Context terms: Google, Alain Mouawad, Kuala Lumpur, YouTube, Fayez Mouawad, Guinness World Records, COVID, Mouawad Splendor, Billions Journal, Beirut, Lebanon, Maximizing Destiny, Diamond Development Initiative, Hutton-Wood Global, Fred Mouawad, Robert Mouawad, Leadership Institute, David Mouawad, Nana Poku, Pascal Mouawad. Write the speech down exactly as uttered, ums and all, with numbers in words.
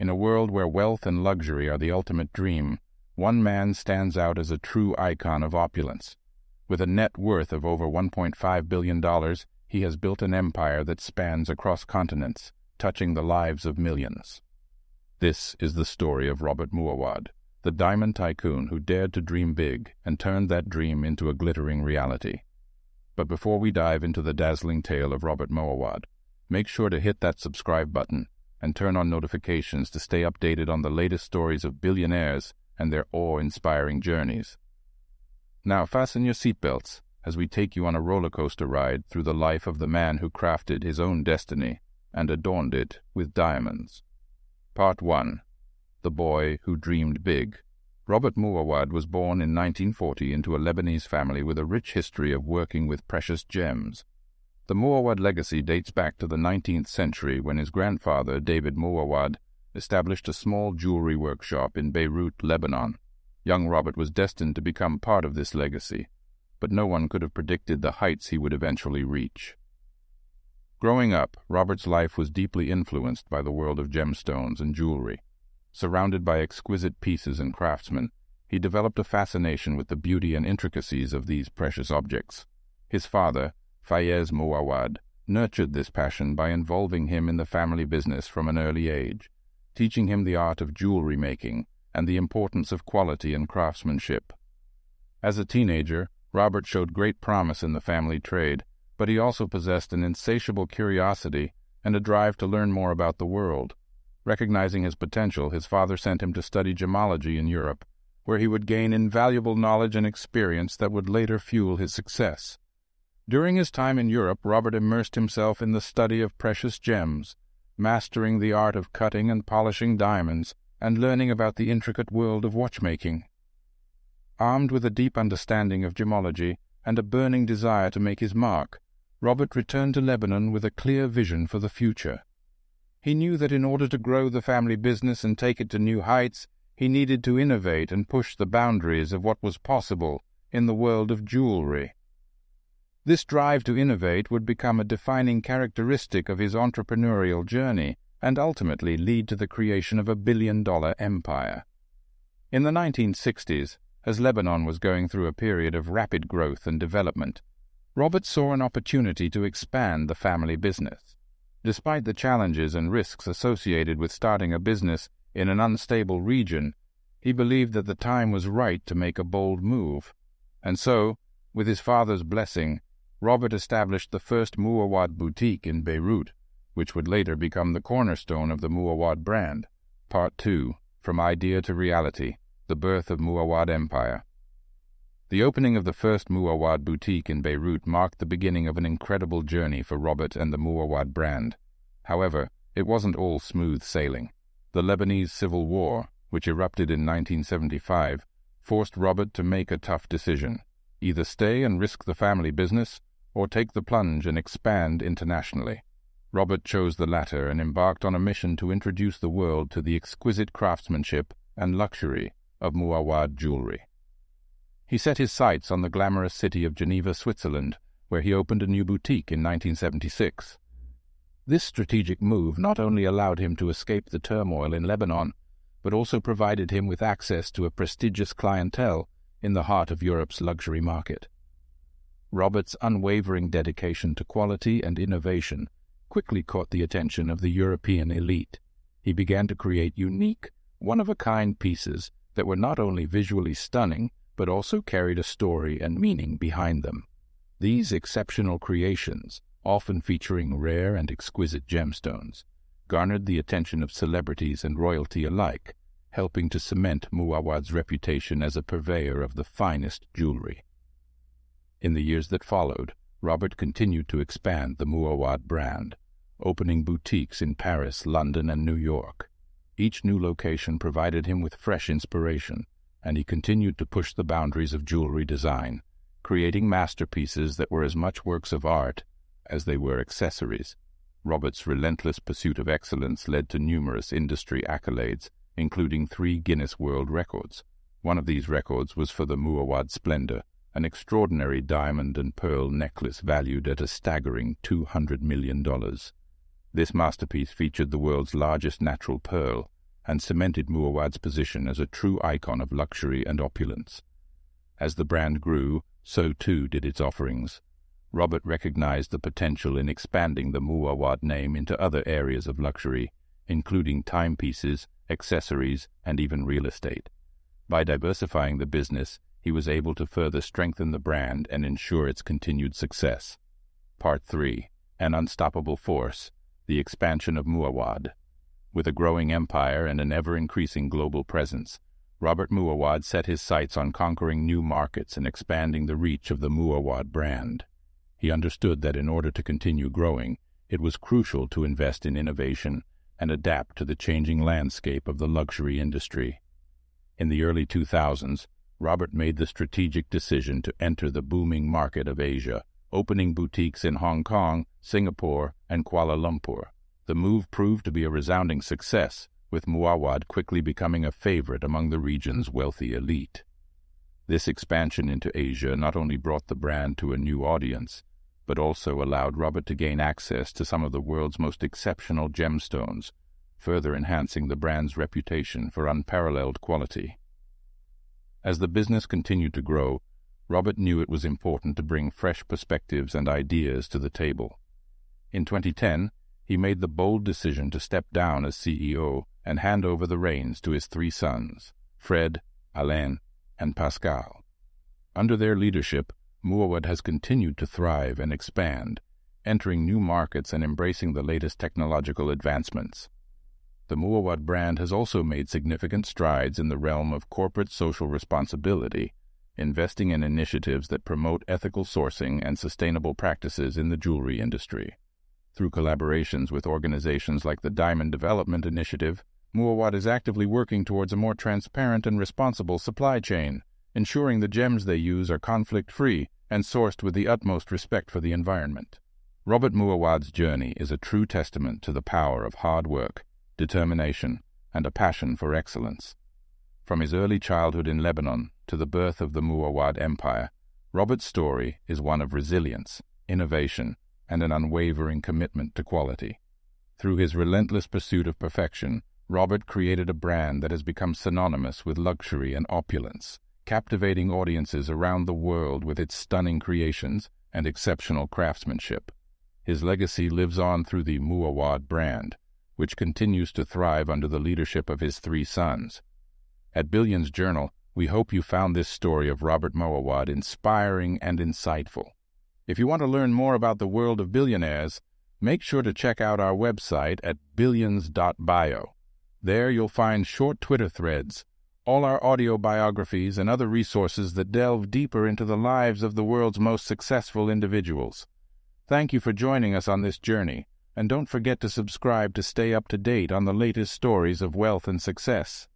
In a world where wealth and luxury are the ultimate dream, one man stands out as a true icon of opulence. With a net worth of over one point five billion dollars, he has built an empire that spans across continents, touching the lives of millions. This is the story of Robert Mouawad, the diamond tycoon who dared to dream big and turned that dream into a glittering reality. But before we dive into the dazzling tale of Robert Mouawad, make sure to hit that subscribe button and turn on notifications to stay updated on the latest stories of billionaires and their awe-inspiring journeys. Now fasten your seatbelts as we take you on a roller coaster ride through the life of the man who crafted his own destiny and adorned it with diamonds. Part one. The Boy Who Dreamed Big. Robert Mouawad was born in nineteen forty into a Lebanese family with a rich history of working with precious gems. The Mouawad legacy dates back to the nineteenth century when his grandfather, David Mouawad, established a small jewelry workshop in Beirut, Lebanon. Young Robert was destined to become part of this legacy, but no one could have predicted the heights he would eventually reach. Growing up, Robert's life was deeply influenced by the world of gemstones and jewelry. Surrounded by exquisite pieces and craftsmen, he developed a fascination with the beauty and intricacies of these precious objects. His father, Fayez Mouawad, nurtured this passion by involving him in the family business from an early age, teaching him the art of jewelry making and the importance of quality and craftsmanship. As a teenager, Robert showed great promise in the family trade, but he also possessed an insatiable curiosity and a drive to learn more about the world. Recognizing his potential, his father sent him to study gemology in Europe, where he would gain invaluable knowledge and experience that would later fuel his success. During his time in Europe, Robert immersed himself in the study of precious gems, mastering the art of cutting and polishing diamonds, and learning about the intricate world of watchmaking. Armed with a deep understanding of gemology and a burning desire to make his mark, Robert returned to Lebanon with a clear vision for the future. He knew that in order to grow the family business and take it to new heights, he needed to innovate and push the boundaries of what was possible in the world of jewelry. This drive to innovate would become a defining characteristic of his entrepreneurial journey and ultimately lead to the creation of a billion-dollar empire. In the nineteen sixties, as Lebanon was going through a period of rapid growth and development, Robert saw an opportunity to expand the family business. Despite the challenges and risks associated with starting a business in an unstable region, he believed that the time was right to make a bold move. And so, with his father's blessing, Robert established the first Mouawad boutique in Beirut, which would later become the cornerstone of the Mouawad brand. Part two. From Idea to Reality, The Birth of Mouawad Empire. The opening of the first Mouawad boutique in Beirut marked the beginning of an incredible journey for Robert and the Mouawad brand. However, it wasn't all smooth sailing. The Lebanese Civil War, which erupted in nineteen seventy-five, forced Robert to make a tough decision: either stay and risk the family business, or take the plunge and expand internationally. Robert chose the latter and embarked on a mission to introduce the world to the exquisite craftsmanship and luxury of Mouawad jewelry. He set his sights on the glamorous city of Geneva, Switzerland, where he opened a new boutique in nineteen seventy-six. This strategic move not only allowed him to escape the turmoil in Lebanon, but also provided him with access to a prestigious clientele in the heart of Europe's luxury market. Robert's unwavering dedication to quality and innovation quickly caught the attention of the European elite. He began to create unique, one-of-a-kind pieces that were not only visually stunning, but also carried a story and meaning behind them. These exceptional creations, often featuring rare and exquisite gemstones, garnered the attention of celebrities and royalty alike, helping to cement Mouawad's reputation as a purveyor of the finest jewelry. In the years that followed, Robert continued to expand the Mouawad brand, opening boutiques in Paris, London, and New York. Each new location provided him with fresh inspiration, and he continued to push the boundaries of jewelry design, creating masterpieces that were as much works of art as they were accessories. Robert's relentless pursuit of excellence led to numerous industry accolades, including three Guinness World Records. One of these records was for the Mouawad Splendor, an extraordinary diamond and pearl necklace valued at a staggering two hundred million dollars. This masterpiece featured the world's largest natural pearl, and cemented Mouawad's position as a true icon of luxury and opulence. As the brand grew, so too did its offerings. Robert recognized the potential in expanding the Mouawad name into other areas of luxury, including timepieces, accessories, and even real estate. By diversifying the business, he was able to further strengthen the brand and ensure its continued success. Part three. An Unstoppable Force: The Expansion of Mouawad. With a growing empire and an ever-increasing global presence, Robert Mouawad set his sights on conquering new markets and expanding the reach of the Mouawad brand. He understood that in order to continue growing, it was crucial to invest in innovation and adapt to the changing landscape of the luxury industry. In the early two thousands, Robert made the strategic decision to enter the booming market of Asia, opening boutiques in Hong Kong, Singapore, and Kuala Lumpur. The move proved to be a resounding success, with Mouawad quickly becoming a favorite among the region's wealthy elite. This expansion into Asia not only brought the brand to a new audience, but also allowed Robert to gain access to some of the world's most exceptional gemstones, further enhancing the brand's reputation for unparalleled quality. As the business continued to grow, Robert knew it was important to bring fresh perspectives and ideas to the table. In twenty ten, he made the bold decision to step down as C E O and hand over the reins to his three sons, Fred, Alain, and Pascal. Under their leadership, Mouawad has continued to thrive and expand, entering new markets and embracing the latest technological advancements. The Mouawad brand has also made significant strides in the realm of corporate social responsibility, investing in initiatives that promote ethical sourcing and sustainable practices in the jewelry industry. Through collaborations with organizations like the Diamond Development Initiative, Mouawad is actively working towards a more transparent and responsible supply chain, ensuring the gems they use are conflict-free and sourced with the utmost respect for the environment. Robert Mouawad's journey is a true testament to the power of hard work, determination, and a passion for excellence. From his early childhood in Lebanon to the birth of the Mouawad Empire, Robert's story is one of resilience, innovation, and an unwavering commitment to quality. Through his relentless pursuit of perfection, Robert created a brand that has become synonymous with luxury and opulence, captivating audiences around the world with its stunning creations and exceptional craftsmanship. His legacy lives on through the Mouawad brand, which continues to thrive under the leadership of his three sons. At Billions Journal, we hope you found this story of Robert Mouawad inspiring and insightful. If you want to learn more about the world of billionaires, make sure to check out our website at billions dot bio. There you'll find short Twitter threads, all our audio biographies, and other resources that delve deeper into the lives of the world's most successful individuals. Thank you for joining us on this journey, and don't forget to subscribe to stay up to date on the latest stories of wealth and success.